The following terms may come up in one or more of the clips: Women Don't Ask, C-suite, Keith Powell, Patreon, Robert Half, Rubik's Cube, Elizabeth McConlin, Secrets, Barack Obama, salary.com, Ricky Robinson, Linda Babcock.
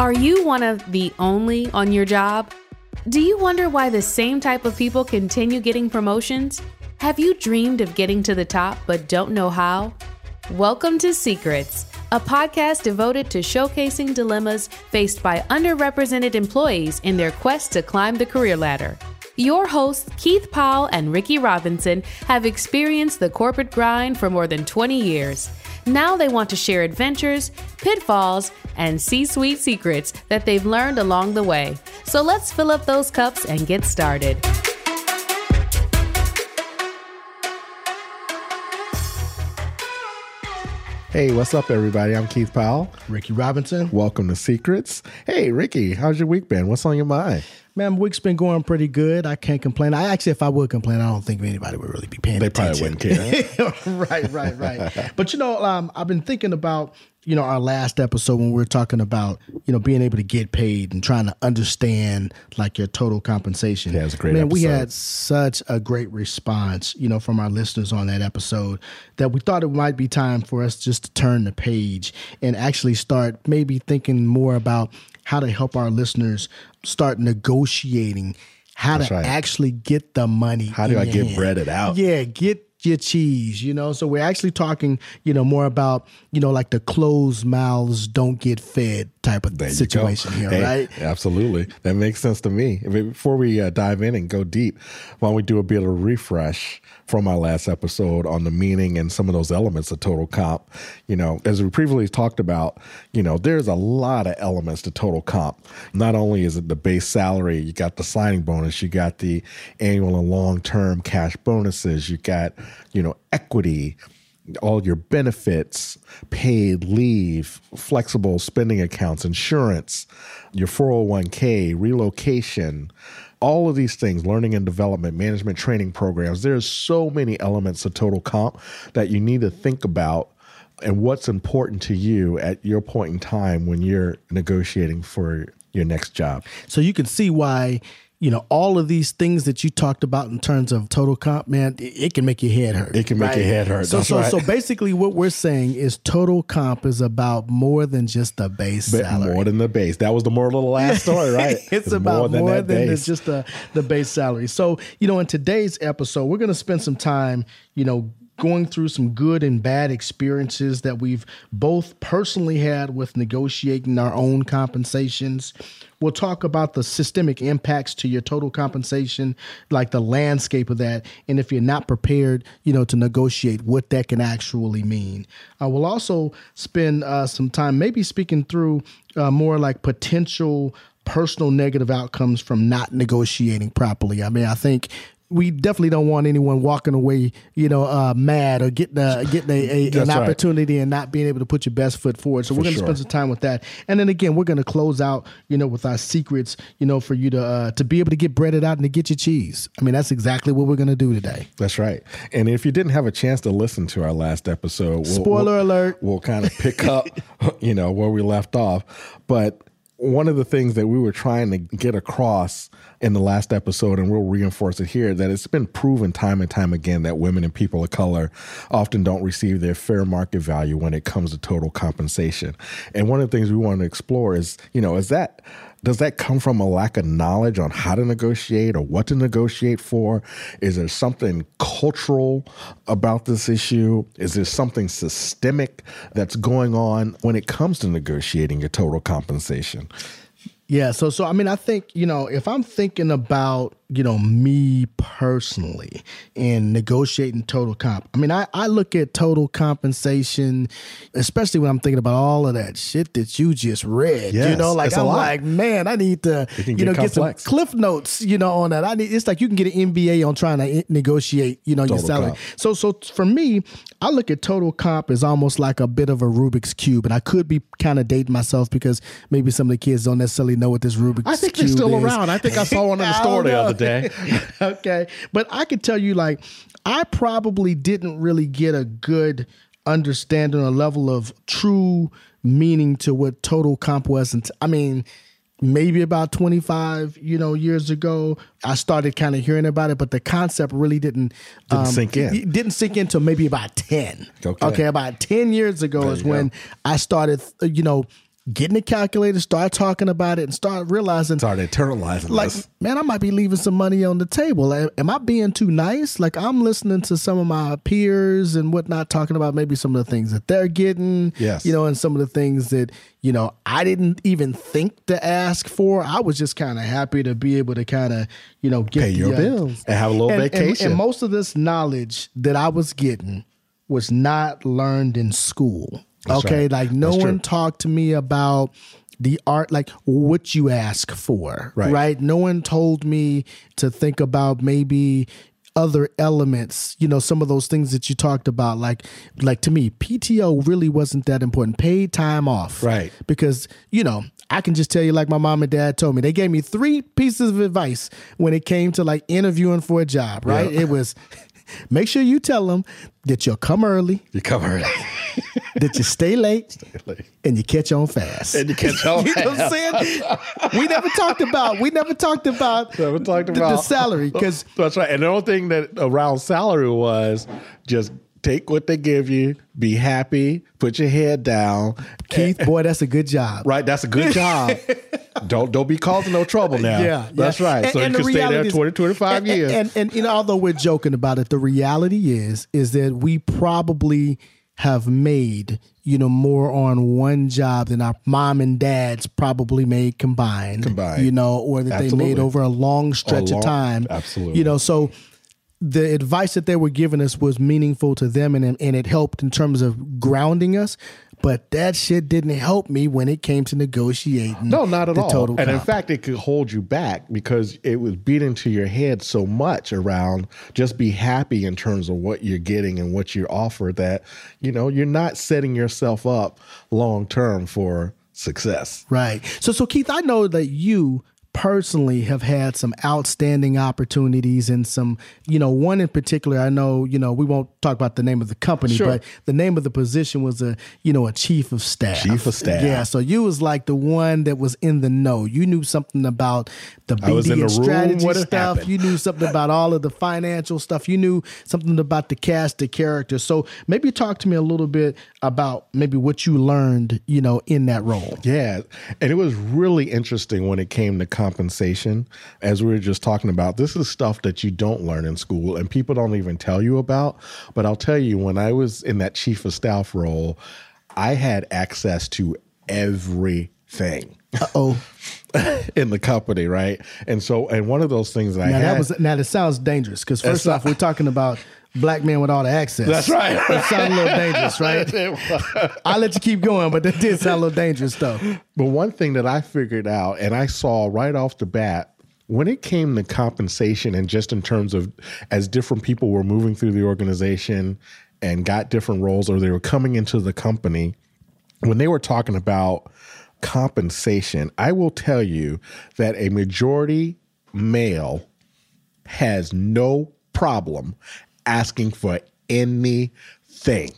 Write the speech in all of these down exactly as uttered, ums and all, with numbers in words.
Are you one of the only on your job? Do you wonder why the same type of people continue getting promotions? Have you dreamed of getting to the top but don't know how? Welcome to Secrets, a podcast devoted to showcasing dilemmas faced by underrepresented employees in their quest to climb the career ladder. Your hosts, Keith Powell and Ricky Robinson, have experienced the corporate grind for more than twenty years. Now they want to share adventures, pitfalls, and C-suite secrets that they've learned along the way. So let's fill up those cups and get started. Hey, what's up, everybody? I'm Keith Powell. Ricky Robinson. Welcome to Secrets. Hey, Ricky, how's your week been? What's on your mind? Man, my week's been going pretty good. I can't complain. I actually, if I would complain, I don't think anybody would really be paying they attention. They probably wouldn't care. right, right, right. But, you know, um, I've been thinking about, you know, our last episode when we were talking about, you know, being able to get paid and trying to understand, like, your total compensation. Yeah, it was a great Man, episode. We had such a great response, you know, from our listeners on that episode that we thought it might be time for us just to turn the page and actually start maybe thinking more about how to help our listeners start negotiating how That's to right. actually get the money. How do in I get hand. breaded out? Yeah, get your cheese, you know? So we're actually talking, you know, more about, you know, like the closed mouths don't get fed type of there situation here, hey, right? Absolutely. That makes sense to me. Before we uh, dive in and go deep, why don't we do a bit of a refresh from our last episode on the meaning and some of those elements of total comp. You know, as we previously talked about, you know, there's a lot of elements to total comp. Not only is it the base salary, you got the signing bonus, you got the annual and long-term cash bonuses, you got, you know, equity, all your benefits, paid leave, flexible spending accounts, insurance, your four oh one k, relocation, all of these things, learning and development, management training programs. There's so many elements of total comp that you need to think about and what's important to you at your point in time when you're negotiating for your next job. So you can see why, you know, all of these things that you talked about in terms of total comp, man, it can make your head hurt. It can make right? your head hurt. So, That's so, right. so basically what we're saying is total comp is about more than just the base but salary. More than the base. That was the moral of the last story, right? it's, it's about more than, more than it's just the, the base salary. So, you know, in today's episode, we're going to spend some time, you know, going through some good and bad experiences that we've both personally had with negotiating our own compensations. We'll talk about the systemic impacts to your total compensation, like the landscape of that. And if you're not prepared, you know, to negotiate, what that can actually mean. Uh, we'll also spend uh, some time maybe speaking through uh, more like potential personal negative outcomes from not negotiating properly. I mean, I think we definitely don't want anyone walking away, you know, uh, mad or getting a, getting a, a, an right. opportunity and not being able to put your best foot forward. So for we're going to sure. spend some time with that. And then again, we're going to close out, you know, with our secrets, you know, for you to uh, to be able to get breaded out and to get your cheese. I mean, that's exactly what we're going to do today. That's right. And if you didn't have a chance to listen to our last episode, we'll, spoiler we'll, alert, we'll kind of pick up, you know, where we left off. But one of the things that we were trying to get across in the last episode, and we'll reinforce it here, that it's been proven time and time again that women and people of color often don't receive their fair market value when it comes to total compensation. And one of the things we want to explore is, you know, is that does that come from a lack of knowledge on how to negotiate or what to negotiate for? Is there something cultural about this issue? Is there something systemic that's going on when it comes to negotiating your total compensation? Yeah. So, so I mean, I think, you know, if I'm thinking about, you know, me personally in negotiating total comp, I mean, I, I look at total compensation, especially when I'm thinking about all of that shit that you just read, yes, you know, like I'm like, man, I need to, you know, get, get some cliff notes, you know, on that. I need, it's like you can get an M B A on trying to negotiate, you know, total your salary. Comp. So, so for me, I look at total comp as almost like a bit of a Rubik's Cube, and I could be kind of dating myself because maybe some of the kids don't necessarily know what this Rubik's Cube is. I think they're still is. around. I think I saw one in the store the other day. Okay. But I could tell you, like, I probably didn't really get a good understanding or level of true meaning to what total comp was. And I mean, maybe about twenty-five, you know, years ago, I started kind of hearing about it, but the concept really didn't, didn't um, sink in. It didn't sink in until maybe about ten. Okay. okay about ten years ago there is when go. I started, you know, getting a calculator, start talking about it, and start realizing. Start internalizing like, this. Man, I might be leaving some money on the table. Like, am I being too nice? Like, I'm listening to some of my peers and whatnot talking about maybe some of the things that they're getting, yes. you know, and some of the things that, you know, I didn't even think to ask for. I was just kind of happy to be able to kind of, you know, get Pay your uh, bills. And have a little and, vacation. And, and most of this knowledge that I was getting was not learned in school. That's okay, right. Like no That's one true. Talked to me about the art, like what you ask for, right. right? No one told me to think about maybe other elements, you know, some of those things that you talked about. Like, like to me, P T O really wasn't that important. Paid time off. Right. Because, you know, I can just tell you like my mom and dad told me. They gave me three pieces of advice when it came to like interviewing for a job, right? Yep. It was... Make sure you tell them that you'll come early. You come early. That you stay late, stay late. And you catch on fast. And you catch on fast. You know fast. What I'm saying? We never talked about, we never talked about, never talked about. The, the salary. Cause that's right. And the only thing that around salary was just take what they give you, be happy, put your head down. Keith, and, boy, that's a good job. Right. That's a good job. Don't don't be causing no trouble now. Yeah, that's yeah. right. And, so and you can stay there is, twenty, twenty-five years. And, and, and you know, although we're joking about it, the reality is, is that we probably have made, you know, more on one job than our mom and dads probably made combined. Combined. You know, or that absolutely. They made over a long stretch a long, of time. Absolutely. You know, so the advice that they were giving us was meaningful to them, and and it helped in terms of grounding us. But that shit didn't help me when it came to negotiating. No, not at all. Total and comp. In fact, it could hold you back because it was beat into your head so much around just be happy in terms of what you're getting and what you're offered that, you know, you're not setting yourself up long term for success. Right. So, so Keith, I know that you personally have had some outstanding opportunities and some, you know, one in particular, I know, you know, we won't talk about the name of the company, sure. but the name of the position was a, you know, a chief of staff. Chief of staff. Yeah. So you was like the one that was in the know. You knew something about the B D and strategy stuff. You knew something about all of the financial stuff. You knew something about the cast, the characters. So maybe talk to me a little bit about maybe what you learned, you know, in that role. Yeah. And it was really interesting when it came to compensation, as we were just talking about. This is stuff that you don't learn in school and people don't even tell you about. But I'll tell you, when I was in that chief of staff role, I had access to everything. Uh-oh. In the company, right? And so, and one of those things that now I had. That was, now, that sounds dangerous because first off, we're talking about black men with all the access. That's right. That sounds a little dangerous, right? I'll let you keep going, but that did sound a little dangerous, though. But one thing that I figured out and I saw right off the bat, when it came to compensation and just in terms of as different people were moving through the organization and got different roles or they were coming into the company, when they were talking about compensation, I will tell you that a majority male has no problem asking for anything.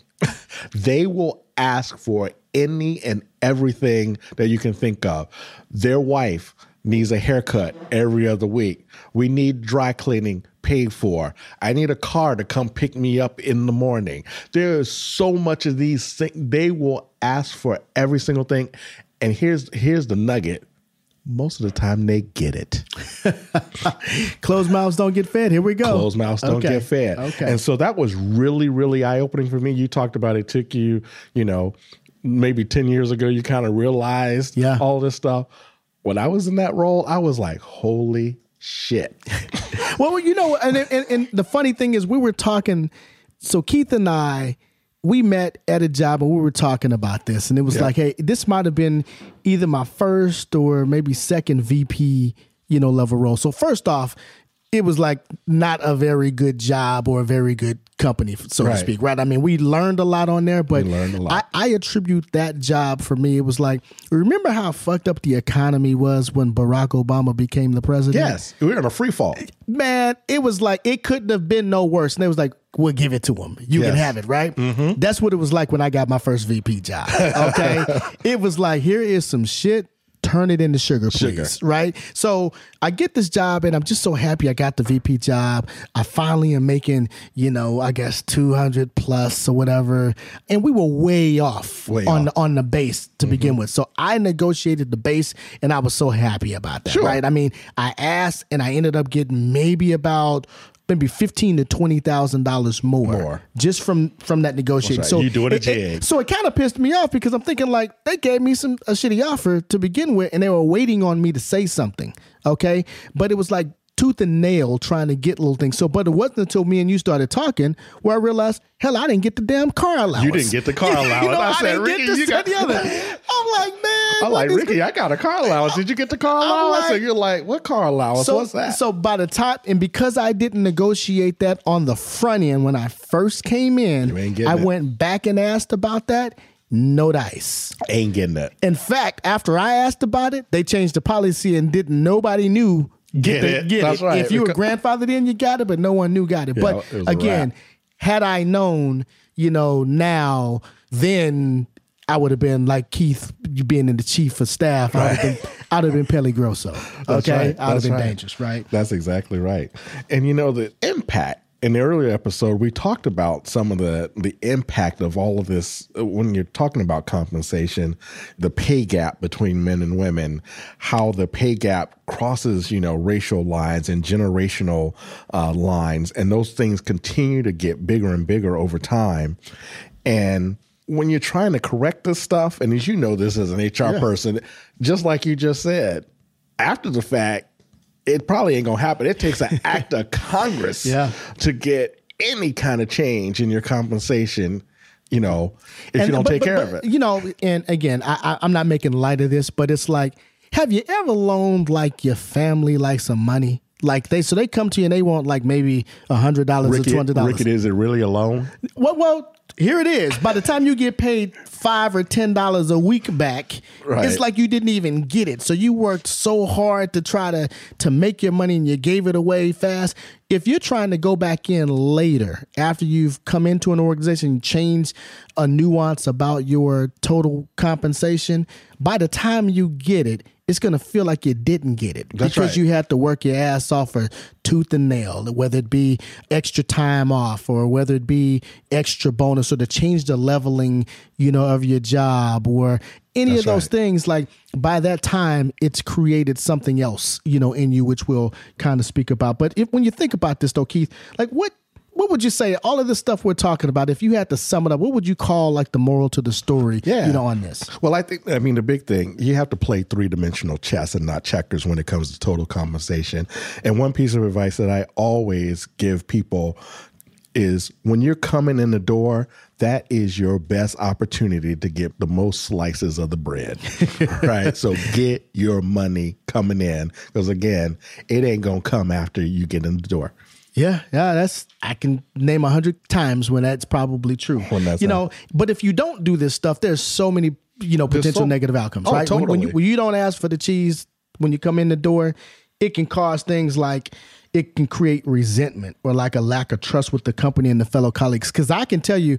They will ask for any and everything that you can think of. Their wife needs a haircut every other week. We need dry cleaning paid for. I need a car to come pick me up in the morning. There is so much of these things. They will ask for every single thing. And here's here's the nugget. Most of the time, they get it. Closed mouths don't get fed. Here we go. Closed mouths don't okay. get fed. Okay. And so that was really, really eye-opening for me. You talked about it took you, you know, maybe ten years ago, you kind of realized yeah. all this stuff. When I was in that role, I was like, holy shit. Well, you know, and, and, and the funny thing is we were talking, so Keith and I, we met at a job and we were talking about this and it was yeah. like, hey, this might've been either my first or maybe second V P, you know, level role. So first off, it was like not a very good job or a very good company, so right. to speak. Right. I mean, we learned a lot on there, but I, I attribute that job for me. It was like, remember how fucked up the economy was when Barack Obama became the president? Yes. We were in a free fall. Man, it was like, it couldn't have been no worse. And it was like, we'll give it to him. You yes. can have it, right? Mm-hmm. That's what it was like when I got my first V P job. Okay. It was like, here is some shit. turn it into sugar, please. Sugar. Right? So I get this job and I'm just so happy I got the V P job. I finally am making, you know, I guess two hundred plus or whatever. And we were way off way on, off. The, on the base to mm-hmm. begin with. So I negotiated the base and I was so happy about that. Sure. Right? I mean, I asked and I ended up getting maybe about maybe fifteen to twenty thousand dollars more just from from that negotiation. So you doing a jig. So it kind of pissed me off because I'm thinking like they gave me some a shitty offer to begin with, and they were waiting on me to say something. Okay, but it was like tooth and nail trying to get little things. So, but it wasn't until me and you started talking where I realized, hell, I didn't get the damn car allowance. You didn't get the car allowance. you know, I, I said, Ricky, you got the other. I'm like, man. I'm like, Ricky, I got a car allowance. Did you get the car allowance? Like, and you're like, what car allowance? So, what's that? So by the time, and because I didn't negotiate that on the front end when I first came in, I it. went back and asked about that. No dice. I ain't getting that. In fact, after I asked about it, they changed the policy and didn't. Nobody knew. Get, get it. it. Get That's it. Right. If you because, were grandfathered in, you got it, but no one knew got it. Yeah, but it again, had I known, you know, now, then I would have been like Keith being in the chief of staff. Right. I would have been, I'd have been Pelle Grosso. Okay. Right. I would have been right. dangerous. Right. That's exactly right. And you know, the impact in the earlier episode, we talked about some of the, the impact of all of this. When you're talking about compensation, the pay gap between men and women, how the pay gap crosses, you know, racial lines and generational uh, lines. And those things continue to get bigger and bigger over time. And when you're trying to correct this stuff, and as you know, this as an H R yeah. person, just like you just said, after the fact, it probably ain't going to happen. It takes an act of Congress yeah. to get any kind of change in your compensation, you know, if and, you don't but, take but, care but, of it. You know, and again, I, I, I'm not making light of this, but it's like, have you ever loaned like your family like some money? Like they, so they come to you and they want like maybe one hundred dollars Ricky, or two hundred dollars. Ricky, is it really a loan? Well, well, here it is. By the time you get paid five or ten dollars a week back, right. it's like you didn't even get it. So you worked so hard to try to to make your money and you gave it away fast. If you're trying to go back in later after you've come into an organization, change a nuance about your total compensation, by the time you get it, it's going to feel like you didn't get it. That's because right. you had to work your ass off for tooth and nail, whether it be extra time off or whether it be extra bonus or to change the leveling, you know, of your job or any That's of those right. things. Like by that time, it's created something else, you know, in you, which we'll kind of speak about. But if, when you think about this, though, Keith, like what what would you say all of this stuff we're talking about, if you had to sum it up, what would you call like the moral to the story, yeah. you know, on this? Well, I think, I mean, the big thing, you have to play three-dimensional chess and not checkers when it comes to total compensation. And one piece of advice that I always give people is when you're coming in the door, that is your best opportunity to get the most slices of the bread, right? So get your money coming in because, again, it ain't going to come after you get in the door. Yeah, yeah, that's, I can name a hundred times when that's probably true. When that's you know, out. But if you don't do this stuff, there's so many, you know, potential so, negative outcomes, oh, right? Totally. When, when, you, when you don't ask for the cheese, when you come in the door, it can cause things like, it can create resentment or like a lack of trust with the company and the fellow colleagues. Because I can tell you,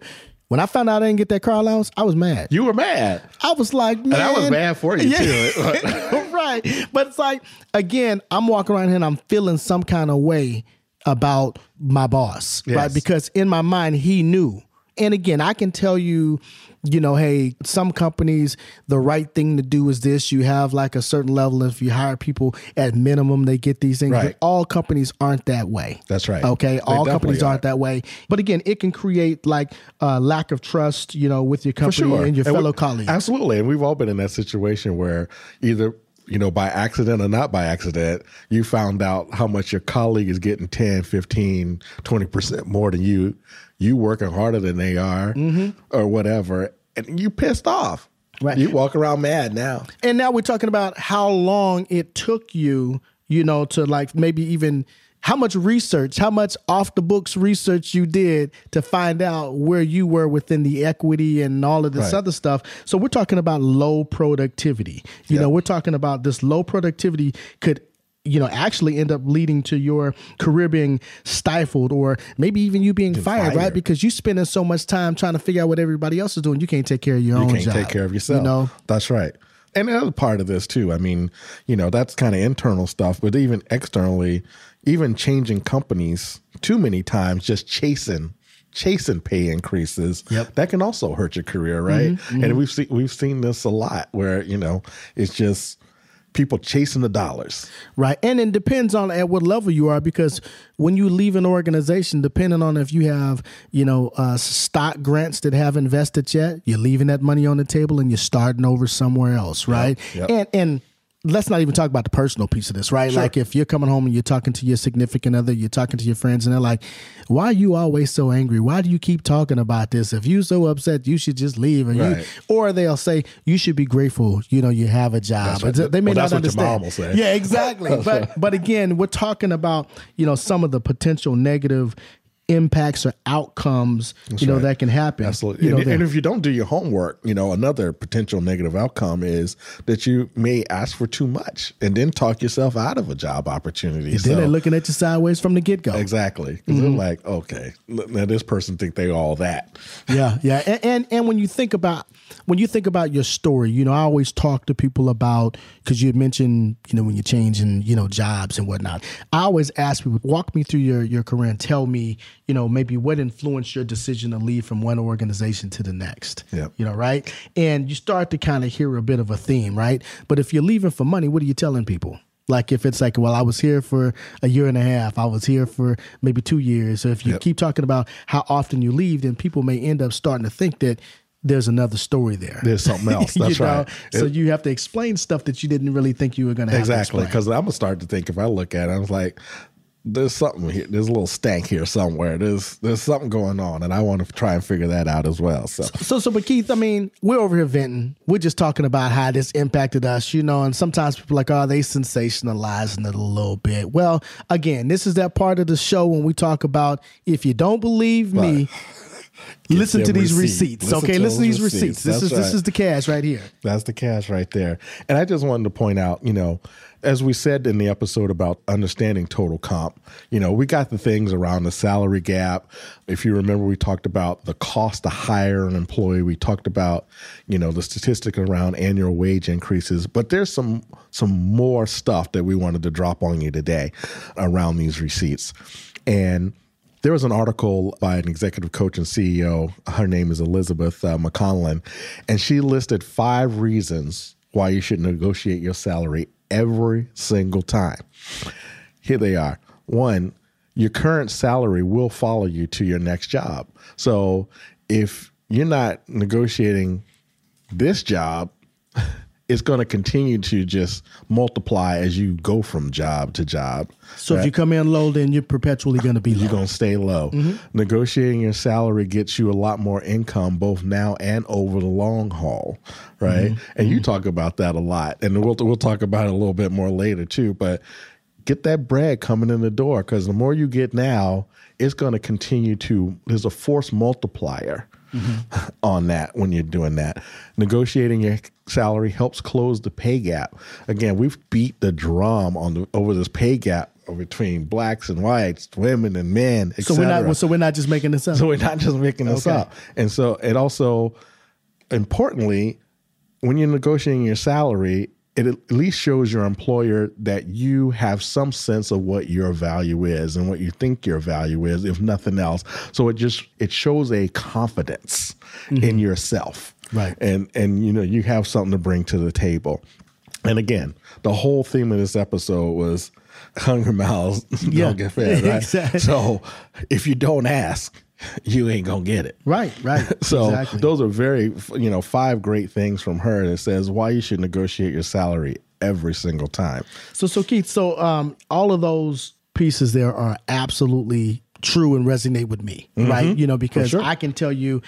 when I found out I didn't get that car allowance, I was mad. You were mad. I was like, man. And I was mad for you, yeah. too. Right. But it's like, again, I'm walking around here and I'm feeling some kind of way about my boss, yes. right? Because in my mind, he knew. And again, I can tell you, you know, hey, some companies, the right thing to do is this. You have like a certain level. If you hire people at minimum, they get these things. Right. But all companies aren't that way. That's right. Okay. They all companies are. aren't that way. But again, it can create like a lack of trust, you know, with your company sure. and your and fellow we, colleagues. Absolutely. And we've all been in that situation where either you know, by accident or not by accident, you found out how much your colleague is getting ten, fifteen, twenty percent more than you. You working harder than they are mm-hmm. or whatever. And you pissed off. Right. You walk around mad now. And now we're talking about how long it took you, you know, to like maybe even how much research, how much off the books research you did to find out where you were within the equity and all of this right. other stuff. So we're talking about low productivity. You yep. know, we're talking about this low productivity could, you know, actually end up leading to your career being stifled or maybe even you being fired, fired, right? Because you're spending so much time trying to figure out what everybody else is doing. You can't take care of your you own job. You can't take care of yourself. You know? That's right. and another part of this too, I mean, you know, that's kind of internal stuff, but even externally, even changing companies too many times, just chasing chasing pay increases, yep. that can also hurt your career, right? Mm-hmm, mm-hmm. And we've seen we've seen this a lot where, you know, it's just people chasing the dollars. Right. And it depends on at what level you are, because when you leave an organization, depending on if you have, you know, uh, stock grants that haven't vested yet, you're leaving that money on the table and you're starting over somewhere else. Right. Yep, yep. And, and, let's not even talk about the personal piece of this, right? Sure. Like if you're coming home and you're talking to your significant other, you're talking to your friends, and they're like, why are you always so angry? Why do you keep talking about this? If you're so upset, you should just leave. Or, right. you, or they'll say, you should be grateful, you know, you have a job. That's right. They may well, not that's understand. What your mom will say. Yeah, exactly. but but again, we're talking about, you know, some of the potential negative impacts or outcomes, that's you know, right. that can happen. Absolutely. You know, and, and if you don't do your homework, you know, another potential negative outcome is that you may ask for too much and then talk yourself out of a job opportunity. And so, then they're looking at you sideways from the get-go. Exactly. Mm-hmm. They're like, okay, now this person think they all that. Yeah. Yeah. And, and, and when you think about, when you think about your story, you know, I always talk to people about, cause you had mentioned, you know, when you're changing, you know, jobs and whatnot, I always ask people, walk me through your, your career and tell me, you know, maybe what influenced your decision to leave from one organization to the next, yep. you know, right? And you start to kind of hear a bit of a theme, right? But if you're leaving for money, what are you telling people? Like if it's like, well, I was here for a year and a half, I was here for maybe two years. So if you yep. keep talking about how often you leave, then people may end up starting to think that there's another story there. There's something else. That's you know? right. So it, you have to explain stuff that you didn't really think you were going to have exactly, to explain. Exactly, because I'm going to start to think if I look at it, I was like, there's something here. There's a little stank here somewhere. There's there's something going on, and I want to try and figure that out as well. So, so, so but Keith, I mean, we're over here venting. We're just talking about how this impacted us, you know, and sometimes people are like, oh, they sensationalizing it a little bit. Well, again, this is that part of the show when we talk about if you don't believe me, Get listen to these receipts. Listen okay, to listen to these receipts. receipts. This That's is right. this is the cash right here. That's the cash right there. And I just wanted to point out, you know, as we said in the episode about understanding total comp, you know, we got the things around the salary gap. If you remember, we talked about the cost to hire an employee. We talked about, you know, the statistic around annual wage increases. But there's some some more stuff that we wanted to drop on you today around these receipts. And there was an article by an executive coach and C E O. Her name is Elizabeth uh, McConlin, and she listed five reasons why you should negotiate your salary every single time. Here they are. One, your current salary will follow you to your next job. So if you're not negotiating this job, it's going to continue to just multiply as you go from job to job. So right? if you come in low, then you're perpetually going to be low. You're going to stay low. Mm-hmm. Negotiating your salary gets you a lot more income both now and over the long haul, right? Mm-hmm. And mm-hmm. you talk about that a lot, and we'll we'll talk about it a little bit more later too, but get that bread coming in the door, because the more you get now, it's going to continue to, there's a force multiplier. Mm-hmm. on that when you're doing that. Negotiating your salary helps close the pay gap. Again, we've beat the drum on the, over this pay gap between blacks and whites, women and men, et cetera. So we're not, so we're not just making this up. So we're not just making this okay. up. And so it also, importantly, when you're negotiating your salary, it at least shows your employer that you have some sense of what your value is and what you think your value is, if nothing else. So it just, it shows a confidence mm-hmm. in yourself. Right. And, and, you know, you have something to bring to the table. And again, the whole theme of this episode was hunger mouths yeah. don't get fed, right? Exactly. So if you don't ask, you ain't gonna get it. Right, right. So exactly. those are very, you know, five great things from her that says why you should negotiate your salary every single time. So, so Keith, so um, all of those pieces there are absolutely true and resonate with me, mm-hmm. right? You know, because sure. I can tell you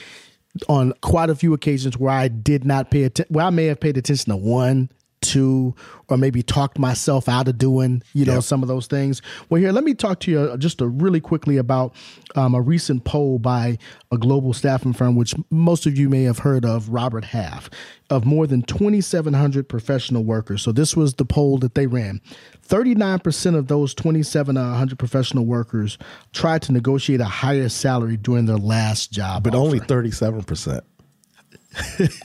on quite a few occasions where I did not pay attention, well, I may have paid attention to one, two, or maybe talked myself out of doing, you know, yep. some of those things. Well, here, let me talk to you just a really quickly about um, a recent poll by a global staffing firm, which most of you may have heard of, Robert Half, of more than twenty-seven hundred professional workers. So this was the poll that they ran. thirty-nine percent of those twenty-seven hundred professional workers tried to negotiate a higher salary during their last job. But offer. Only thirty-seven percent.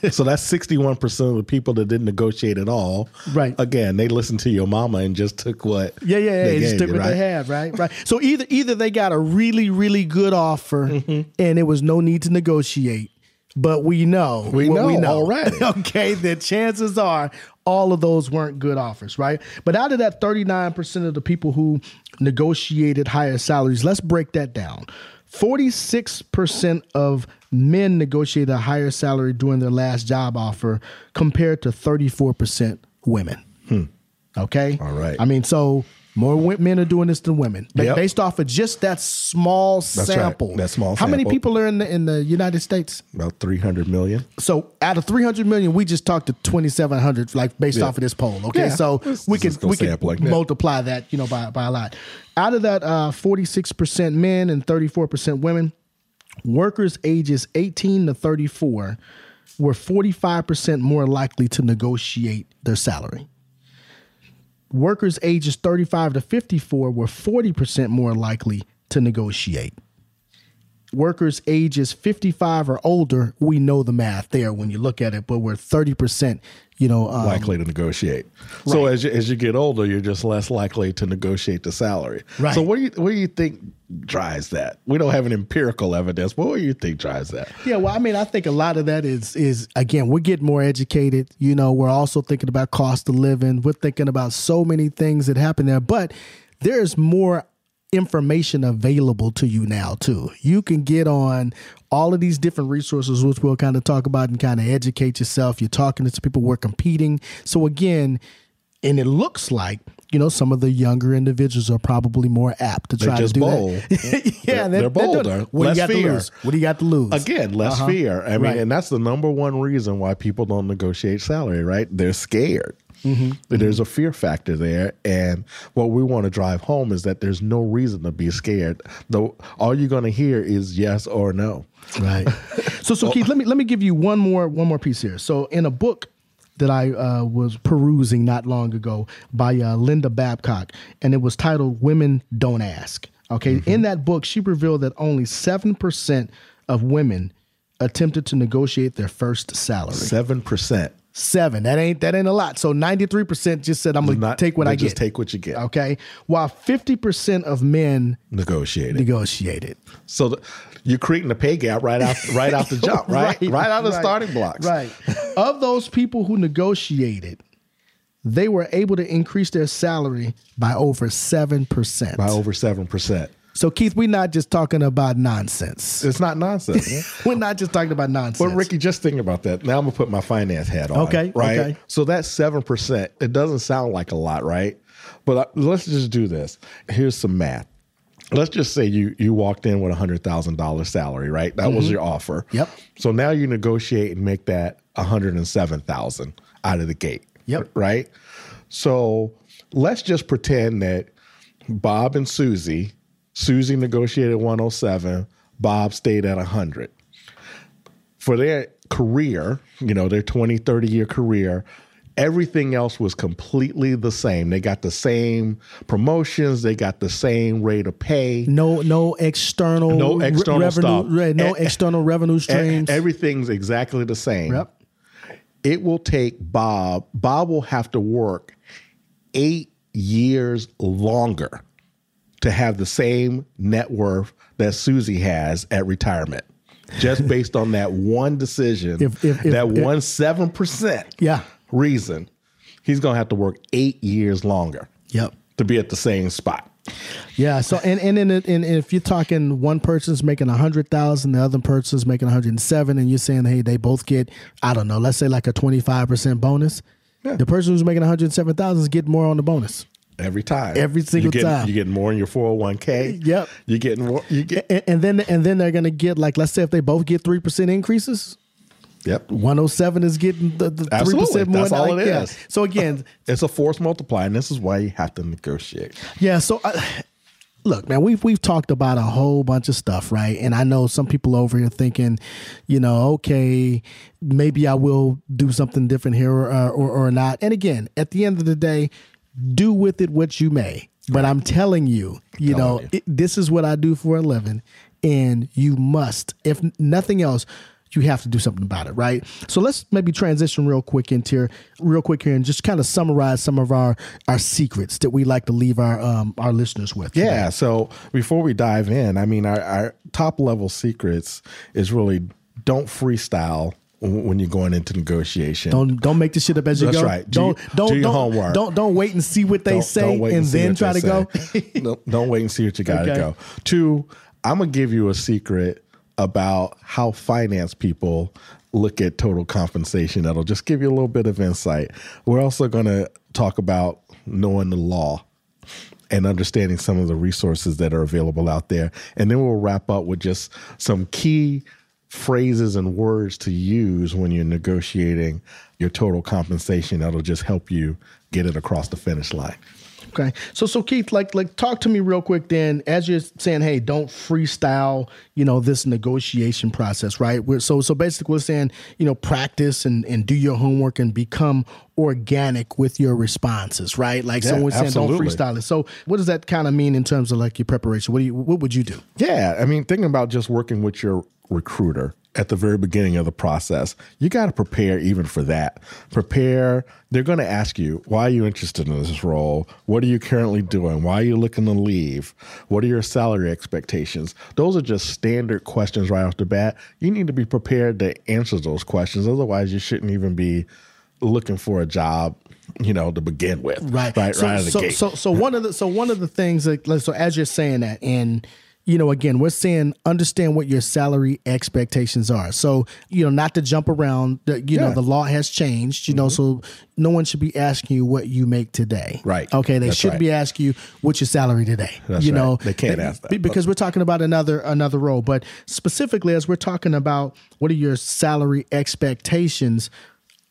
So that's sixty-one percent of the people that didn't negotiate at all. Right. Again, they listened to your mama and just took what yeah, yeah, yeah, they just took what right? they had, right? Right. So either either they got a really, really good offer mm-hmm. and it was no need to negotiate, but we know. We know, we know. already. Okay, the chances are all of those weren't good offers, right? But out of that thirty-nine percent of the people who negotiated higher salaries, let's break that down. forty-six percent of men negotiated a higher salary during their last job offer compared to thirty-four percent women. Hmm. Okay? All right. I mean, so more men are doing this than women yep. based off of just that small That's sample. Right. That small sample. How many people are in the, in the United States? About three hundred million. So out of three hundred million, we just talked to twenty-seven hundred like based yeah. off of this poll. Okay. Yeah. So this, we this can, we can like multiply that. that, you know, by, by a lot. Out of that uh, forty-six percent men and thirty-four percent women, workers ages eighteen to thirty-four were forty-five percent more likely to negotiate their salary. Workers ages thirty-five to fifty-four were forty percent more likely to negotiate. Workers ages fifty-five or older, we know the math there when you look at it, but we're thirty percent you know, um, likely to negotiate. Right. So as you, as you get older, you're just less likely to negotiate the salary. Right. So what do you what do you think drives that? We don't have an empirical evidence. What do you think drives that? Yeah, well, I mean, I think a lot of that is is again, we're getting more educated. You know, we're also thinking about cost of living. We're thinking about so many things that happen there, but there's more information available to you now too. You can get on all of these different resources, which we'll kind of talk about and kind of educate yourself. You're talking to people, we're competing. So again, and it looks like, you know, some of the younger individuals are probably more apt to try to do bold. that. yeah, they're, they're, they're bolder. What do you got fear. to lose? What do you got to lose? Again, less uh-huh. fear. I mean, right. and that's the number one reason why people don't negotiate salary, right? They're scared. Mm-hmm. There's a fear factor there, and what we want to drive home is that there's no reason to be scared. Though all you're going to hear is yes or no. Right. So, so Keith, let me let me give you one more one more piece here. So, in a book that I uh, was perusing not long ago by uh, Linda Babcock, and it was titled "Women Don't Ask." Okay, mm-hmm. in that book, she revealed that only seven percent of women attempted to negotiate their first salary. Seven percent. Seven. That ain't that ain't a lot. So ninety-three percent just said, I'm going to take what I get. Just take what you get. Okay. While fifty percent of men negotiated. Negotiated. So the, you're creating a pay gap right out, right out the jump, right? right, right out of the right, starting blocks. Right. Of those people who negotiated, they were able to increase their salary by over seven percent. By over seven percent. So, Keith, we're not just talking about nonsense. It's not nonsense. Yeah? We're not just talking about nonsense. Well, Ricky, just think about that. Now I'm going to put my finance hat on. Okay. Right. Okay. So that's seven percent. It doesn't sound like a lot, right? But let's just do this. Here's some math. Let's just say you you walked in with a one hundred thousand dollars salary, right? That mm-hmm. was your offer. Yep. So now you negotiate and make that one hundred seven thousand dollars out of the gate. Yep. Right? So let's just pretend that Bob and Susie... Susie negotiated one oh seven. Bob stayed at one hundred. For their career, you know, their twenty, thirty-year career, everything else was completely the same. They got the same promotions. They got the same rate of pay. No, no external, no external re- revenue, stuff. Re- no a- external revenue streams. A- everything's exactly the same. Yep. It will take Bob. Bob will have to work eight years longer to have the same net worth that Susie has at retirement, just based on that one decision, if, if, that if, one seven percent yeah. reason, he's going to have to work eight years longer yep. to be at the same spot. Yeah. So, and, and, and, and if you're talking one person's making a hundred thousand, the other person's making one hundred seven, and you're saying, hey, they both get, I don't know, let's say like a twenty-five percent bonus. Yeah. The person who's making one hundred seven thousand is getting more on the bonus. Every time, every single you're getting, time, you're getting more in your four oh one k. Yep, you're getting more. You get, and, and then and then they're gonna get like, let's say if they both get three percent increases. Yep, one oh seven is getting the three percent more. That's all it is. So again, it's a force multiplier, and this is why you have to negotiate. Yeah. So I, look, man, we've we've talked about a whole bunch of stuff, right? And I know some people over here thinking, you know, okay, maybe I will do something different here or or, or not. And again, at the end of the day, do with it what you may. But I'm telling you, you telling know, you. It, this is what I do for a living. And you must, if nothing else, you have to do something about it, right? So let's maybe transition real quick into here, real quick here and just kind of summarize some of our, our secrets that we like to leave our um, our listeners with. Yeah, today. So before we dive in, I mean, our, our top level secrets is really don't freestyle when you're going into negotiation. Don't don't make this shit up as you That's go. That's right. Do, don't, don't, do your don't, homework. Don't, don't wait and see what they don't, say don't and then try to go. no, don't wait and see what you got to okay. go. Two, I'm going to give you a secret about how finance people look at total compensation. That'll just give you a little bit of insight. We're also going to talk about knowing the law and understanding some of the resources that are available out there. And then we'll wrap up with just some key phrases and words to use when you're negotiating your total compensation. That'll just help you get it across the finish line. Okay. So, so Keith, like, like talk to me real quick then, as you're saying, hey, don't freestyle, you know, this negotiation process, right? We're, so, so basically we're saying, you know, practice and, and do your homework and become organic with your responses, right? Like yeah, someone saying, don't freestyle it. So what does that kind of mean in terms of like your preparation? What do you, what would you do? Yeah. I mean, thinking about just working with your recruiter at the very beginning of the process, you got to prepare even for that. Prepare. They're going to ask you, why are you interested in this role? What are you currently doing? Why are you looking to leave? What are your salary expectations? Those are just standard questions right off the bat. You need to be prepared to answer those questions. Otherwise, you shouldn't even be looking for a job, you know, to begin with. Right. Right. So, right out of the so, gate. So, so one of the so one of the things that so as you're saying that and. You know, again, we're saying understand what your salary expectations are. So, you know, not to jump around. You yeah. know, the law has changed, you mm-hmm. know, so no one should be asking you what you make today. Right. Okay. They That's should right. be asking you what's your salary today. That's you right. know, they can't they, ask that. Because we're talking about another another role. But specifically, as we're talking about what are your salary expectations,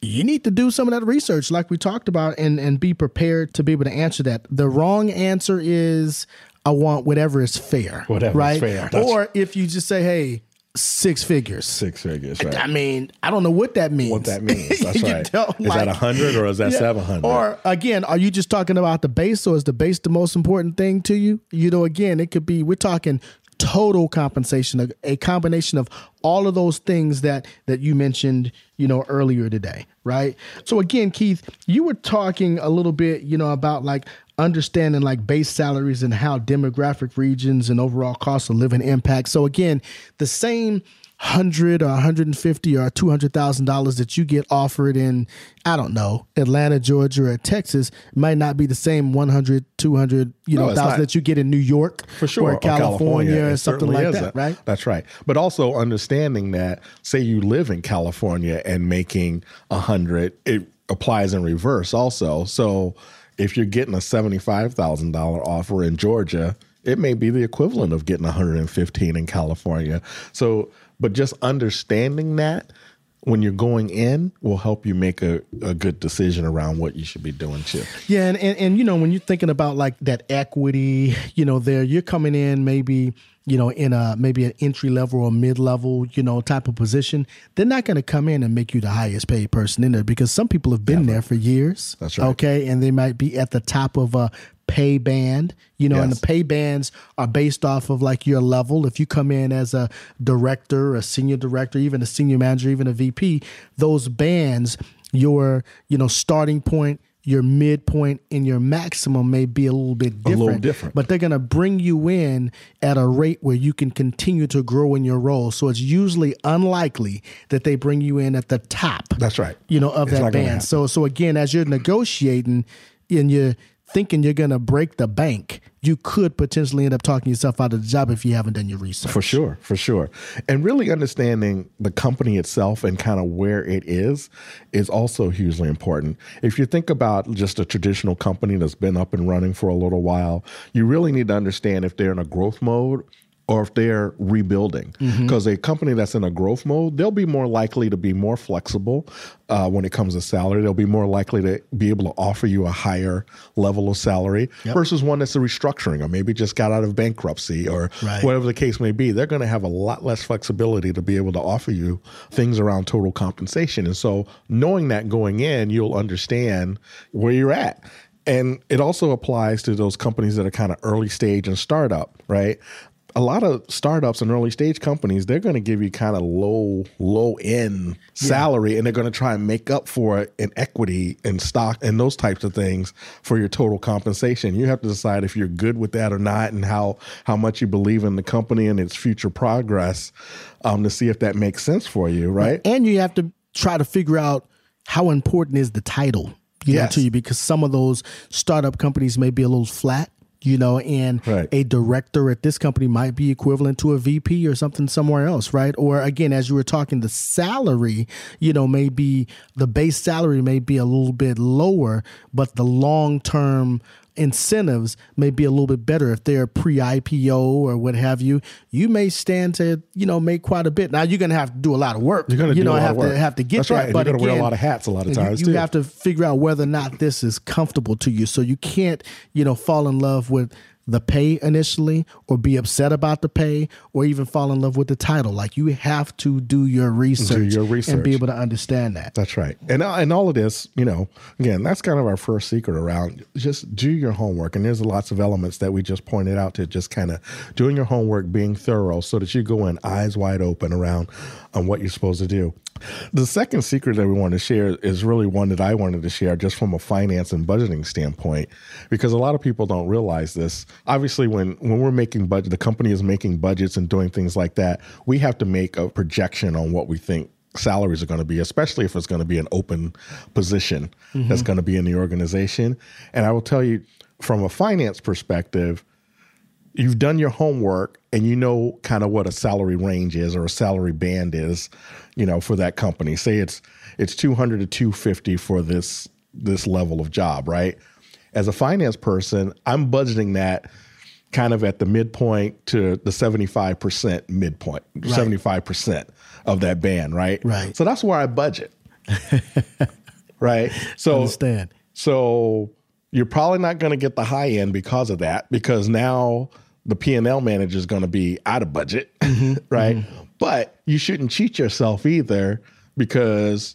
you need to do some of that research like we talked about and, and be prepared to be able to answer that. The wrong answer is I want whatever is fair, whatever right? is fair. That's or if you just say, hey, six figures. Six figures, right. I mean, I don't know what that means. What that means, that's right. Tell, like, is that one hundred or is that yeah. seven hundred? Or again, are you just talking about the base or is the base the most important thing to you? You know, again, it could be, we're talking total compensation, a, a combination of all of those things that that you mentioned, you know, earlier today, right? So again, Keith, you were talking a little bit, you know, about like understanding like base salaries and how demographic regions and overall cost of living impact. So again, the same hundred or one hundred fifty or two hundred thousand dollars that you get offered in, I don't know, Atlanta, Georgia or Texas might not be the same one hundred, two hundred, you know, no, thousand not. that you get in New York for sure, or California or, California. or something like isn't. that, right? That's right. But also understanding that say you live in California and making one hundred, it applies in reverse also. So if you're getting a seventy-five thousand dollars offer in Georgia, it may be the equivalent of getting one hundred fifteen in California. So, but just understanding that when you're going in will help you make a, a good decision around what you should be doing too. Yeah. And, and, and, you know, when you're thinking about like that equity, you know, there you're coming in maybe, you know, in a, maybe an entry level or mid level, you know, type of position, they're not going to come in and make you the highest paid person in there because some people have been yeah, there for years. That's right. Okay. And they might be at the top of a pay band, you know, yes. and the pay bands are based off of like your level. If you come in as a director, a senior director, even a senior manager, even a V P, those bands, your, you know, starting point, your midpoint and your maximum may be a little bit different, a little different, but they're going to bring you in at a rate where you can continue to grow in your role. So it's usually unlikely that they bring you in at the top. That's right. You know, of it's that band. So, so again, as you're negotiating and you're thinking you're going to break the bank, you could potentially end up talking yourself out of the job if you haven't done your research. For sure, for sure. And really understanding the company itself and kind of where it is is also hugely important. If you think about just a traditional company that's been up and running for a little while, you really need to understand if they're in a growth mode or if they're rebuilding. Because mm-hmm. a company that's in a growth mode, they'll be more likely to be more flexible uh, when it comes to salary. They'll be more likely to be able to offer you a higher level of salary yep. versus one that's a restructuring or maybe just got out of bankruptcy or right. whatever the case may be. They're going to have a lot less flexibility to be able to offer you things around total compensation. And so knowing that going in, you'll understand where you're at. And it also applies to those companies that are kind of early stage and startup, right? a lot of startups and early stage companies, they're going to give you kind of low, low end salary, yeah. and they're going to try and make up for it in equity and stock and those types of things for your total compensation. You have to decide if you're good with that or not, and how, how much you believe in the company and its future progress, um, to see if that makes sense for you, right? And you have to try to figure out how important is the title, you yes. know, to you, because some of those startup companies may be a little flat. You know, and right. a director at this company might be equivalent to a V P or something somewhere else, right? Or again, as you were talking, the salary, you know, maybe the base salary may be a little bit lower, but the long-term incentives may be a little bit better. If they're pre-I P O or what have you, you may stand to, you know, make quite a bit. Now you're going to have to do a lot of work. You're going to you know, have to have to get That's that. Right. But you're going to wear a lot of hats a lot of times. You, you too. have to figure out whether or not this is comfortable to you. So you can't, you know, fall in love with the pay initially, or be upset about the pay, or even fall in love with the title. Like, you have to do your research, do your research. and be able to understand that. That's right. And, and all of this, you know, again, that's kind of our first secret around just do your homework. And there's lots of elements that we just pointed out to just kind of doing your homework, being thorough, so that you go in eyes wide open around on what you're supposed to do. The second secret that we want to share is really one that I wanted to share just from a finance and budgeting standpoint, because a lot of people don't realize this. Obviously, when, when we're making budget, the company is making budgets and doing things like that, we have to make a projection on what we think salaries are going to be, especially if it's going to be an open position mm-hmm. that's going to be in the organization. And I will tell you, from a finance perspective, you've done your homework and you know kind of what a salary range is or a salary band is, you know, for that company. Say it's it's two hundred to two fifty for this this level of job, right? As a finance person, I'm budgeting that kind of at the midpoint to the seventy-five percent midpoint, right. seventy-five percent of that band, right? Right. So that's where I budget. Right? So understand. So you're probably not going to get the high end because of that, because now the P and L manager is going to be out of budget, mm-hmm, right? Mm-hmm. But you shouldn't cheat yourself either, because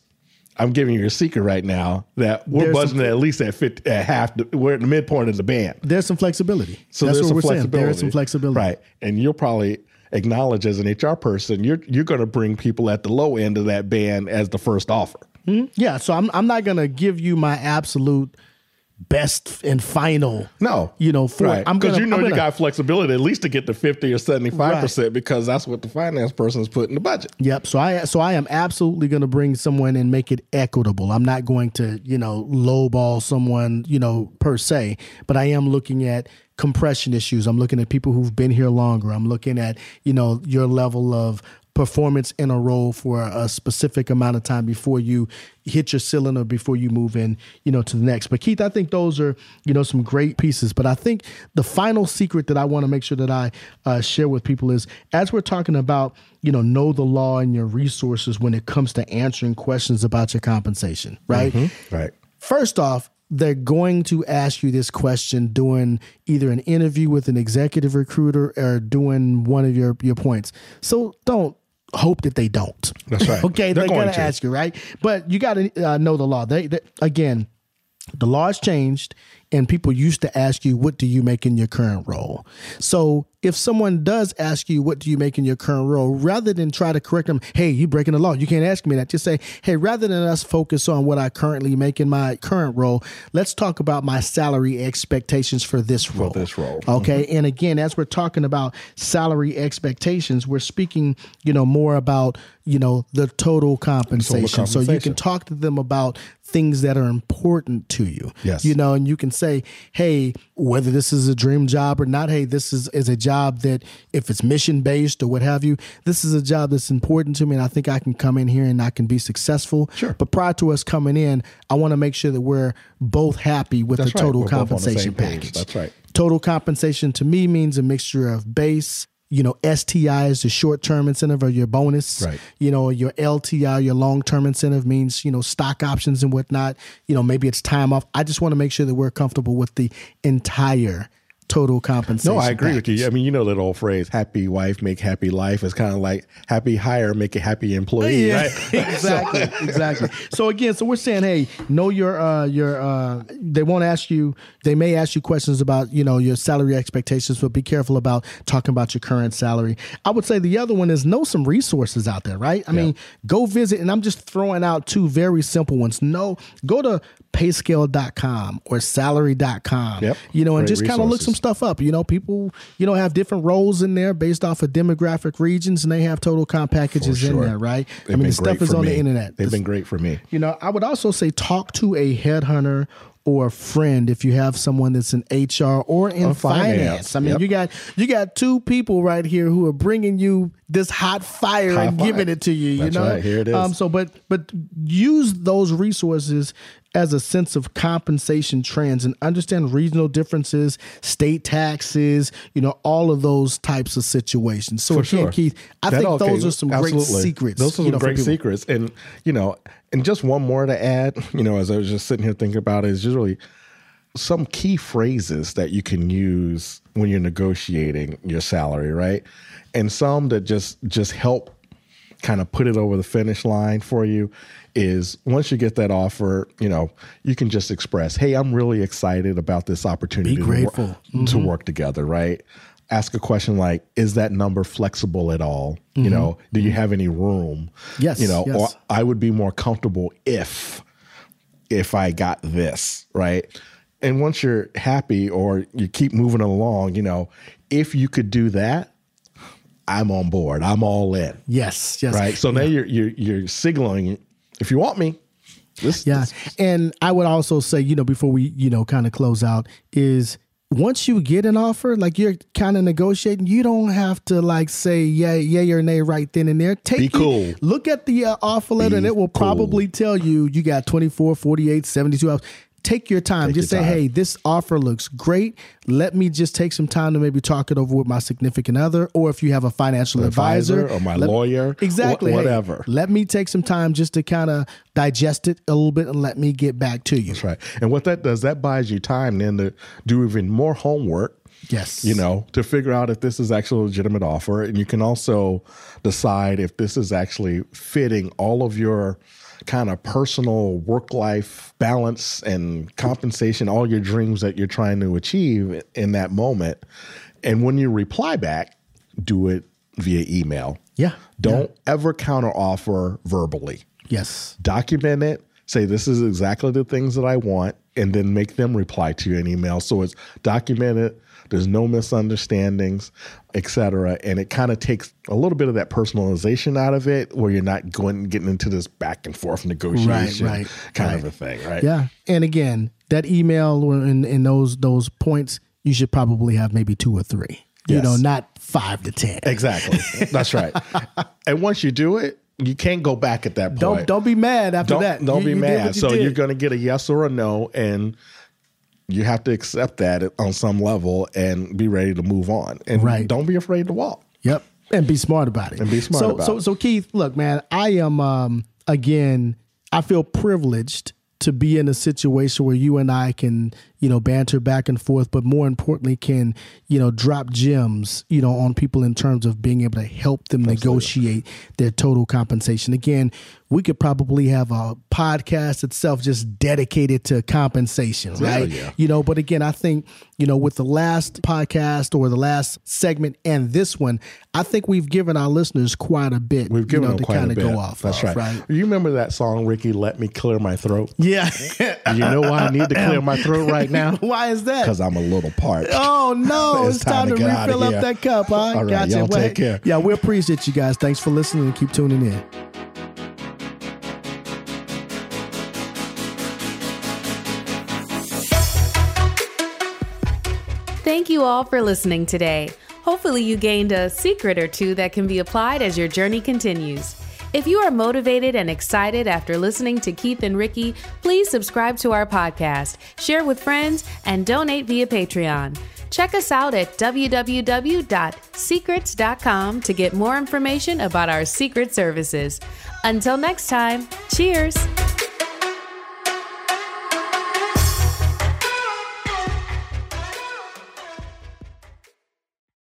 I'm giving you a secret right now that we're there's budgeting some, at least at, fifty, at half, the, we're at the midpoint of the band. There's some flexibility. So That's there's what some we're saying. There's some flexibility. Right. And you'll probably acknowledge as an H R person, you're you're going to bring people at the low end of that band as the first offer. Mm-hmm. Yeah. So I'm I'm not going to give you my absolute best and final. No. You know, for right. I'm because you know I'm you gonna, got flexibility at least to get to fifty or seventy-five percent, right. because that's what the finance person is putting in the budget. Yep. So I so I am absolutely going to bring someone and make it equitable. I'm not going to, you know, lowball someone, you know, per se, but I am looking at compression issues. I'm looking at people who've been here longer. I'm looking at, you know, your level of performance in a role for a specific amount of time before you hit your ceiling or before you move in, you know, to the next. But Keith, I think those are, you know, some great pieces. But I think the final secret that I want to make sure that I uh, share with people is, as we're talking about, you know, know the law and your resources when it comes to answering questions about your compensation, right? Mm-hmm. Right. First off, they're going to ask you this question during either an interview with an executive recruiter or doing one of your, your points. So don't hope that they don't. That's right. Okay, they're, they're going to ask you, right? But you got to uh, know the law. They, they again, the law has changed, and people used to ask you, what do you make in your current role? So if someone does ask you, what do you make in your current role, rather than try to correct them, hey, you're breaking the law, you can't ask me that. Just say, hey, rather than us focus on what I currently make in my current role, let's talk about my salary expectations for this role. For this role. Okay. Mm-hmm. And again, as we're talking about salary expectations, we're speaking, you know, more about, you know, the total compensation. Total compensation. So you can talk to them about things that are important to you. Yes. You know, and you can say, hey, whether this is a dream job or not, hey, this is, is a job that if it's mission based or what have you, this is a job that's important to me, and I think I can come in here and I can be successful. Sure. But prior to us coming in, I want to make sure that we're both happy with that's the total right. compensation the package. Page. That's right. Total compensation to me means a mixture of base, you know, S T I is the short-term incentive or your bonus, right. you know, your L T I, your long-term incentive means, you know, stock options and whatnot. You know, maybe it's time off. I just want to make sure that we're comfortable with the entire total compensation. No, I agree package. with you. I mean, you know that old phrase, happy wife, make happy life. It's kind of like happy hire, make a happy employee. Yeah, right? Exactly. So. Exactly. So again, so we're saying, hey, know your, uh, your, uh, they won't ask you, they may ask you questions about, you know, your salary expectations, but be careful about talking about your current salary. I would say the other one is know some resources out there, right? I yeah. mean, go visit, and I'm just throwing out two very simple ones. No, go to pay scale dot com or salary dot com, yep. you know, and Great just kind of look some stuff up. You know, people, you know, have different roles in there based off of demographic regions, and they have total comp packages sure. in there, right? They've I mean, the stuff is on me. the internet. They've this, been great for me. You know, I would also say talk to a headhunter or a friend if you have someone that's in H R or in finance. finance. I mean, yep. you got you got two people right here who are bringing you this hot fire hot and fire. giving it to you. That's you know, right. Here it is. Um, so, but but use those resources as a sense of compensation trends and understand regional differences, state taxes, you know, all of those types of situations. So, for again, sure. Keith, I that think okay. those are some Absolutely. great secrets. Those are some you know, great secrets, and you know. And just one more to add, you know, as I was just sitting here thinking about it, is really some key phrases that you can use when you're negotiating your salary, right? And some that just just help kind of put it over the finish line for you is once you get that offer, you know, you can just express, hey, I'm really excited about this opportunity Be grateful. to, wor- mm-hmm. to work together, right? Ask a question like, is that number flexible at all? Mm-hmm. You know, do you have any room? Yes. You know, yes. or I would be more comfortable if, if I got this, right? And once you're happy or you keep moving along, you know, if you could do that, I'm on board. I'm all in. Yes. Yes. Right. So yeah. now you're, you're, you're signaling, if you want me. This, yeah. This. And I would also say, you know, before we, you know, kind of close out is, once you get an offer, like you're kind of negotiating, you don't have to like say yay, yay or nay right then and there. Take Be cool. You, look at the uh, offer letter Be and it will cool. probably tell you you got twenty-four, forty-eight, seventy-two hours. Take your time. Take just your say, time. hey, this offer looks great. Let me just take some time to maybe talk it over with my significant other, or if you have a financial An advisor, advisor or my let, lawyer, exactly, wh- whatever. Hey, let me take some time just to kind of digest it a little bit and let me get back to you. That's right. And what that does, that buys you time then to do even more homework. Yes. You know, to figure out if this is actually a legitimate offer. And you can also decide if this is actually fitting all of your kind of personal work-life balance and compensation, all your dreams that you're trying to achieve in that moment. And when you reply back, do it via email. Yeah. Don't yeah. ever counteroffer verbally. Yes. Document it. Say, this is exactly the things that I want, and then make them reply to you in email. So it's documented. There's no misunderstandings, et cetera. And it kind of takes a little bit of that personalization out of it where you're not going getting into this back and forth negotiation right, right, kind right. of a thing, right? Yeah. And again, that email and, and those those points, you should probably have maybe two or three, yes. you know, not five to ten. Exactly. That's right. And once you do it, you can't go back at that point. Don't, don't be mad after don't, that. Don't you, be you mad. You so did. You're going to get a yes or a no, and you have to accept that on some level and be ready to move on. And right. don't be afraid to walk. Yep. And be smart about it. And be smart so, about so, it. So, Keith, look, man, I am, um, again, I feel privileged to be in a situation where you and I can, you know, banter back and forth, but more importantly, can, you know, drop gems, you know, on people in terms of being able to help them Absolutely. negotiate their total compensation. Again, we could probably have a podcast itself just dedicated to compensation, right? Yeah, yeah. You know, but again, I think, you know, with the last podcast or the last segment and this one, I think we've given our listeners quite a bit. We've given you know, them to quite kind a bit. Go off. That's off, right. right. You remember that song, Ricky, Let Me Clear My Throat? Yeah. You know why I need to clear my throat right now? Why is that? Because I'm a little parched. Oh, no. It's, it's time, time to, to refill up that cup, huh? All right, gotcha. Y'all well, take care. Yeah, we appreciate you guys. Thanks for listening and keep tuning in. Thank you all for listening today. Hopefully you gained a secret or two that can be applied as your journey continues. If you are motivated and excited after listening to Keith and Ricky, please subscribe to our podcast, share with friends, and donate via Patreon. Check us out at w w w dot secrets dot com to get more information about our secret services. Until next time, cheers!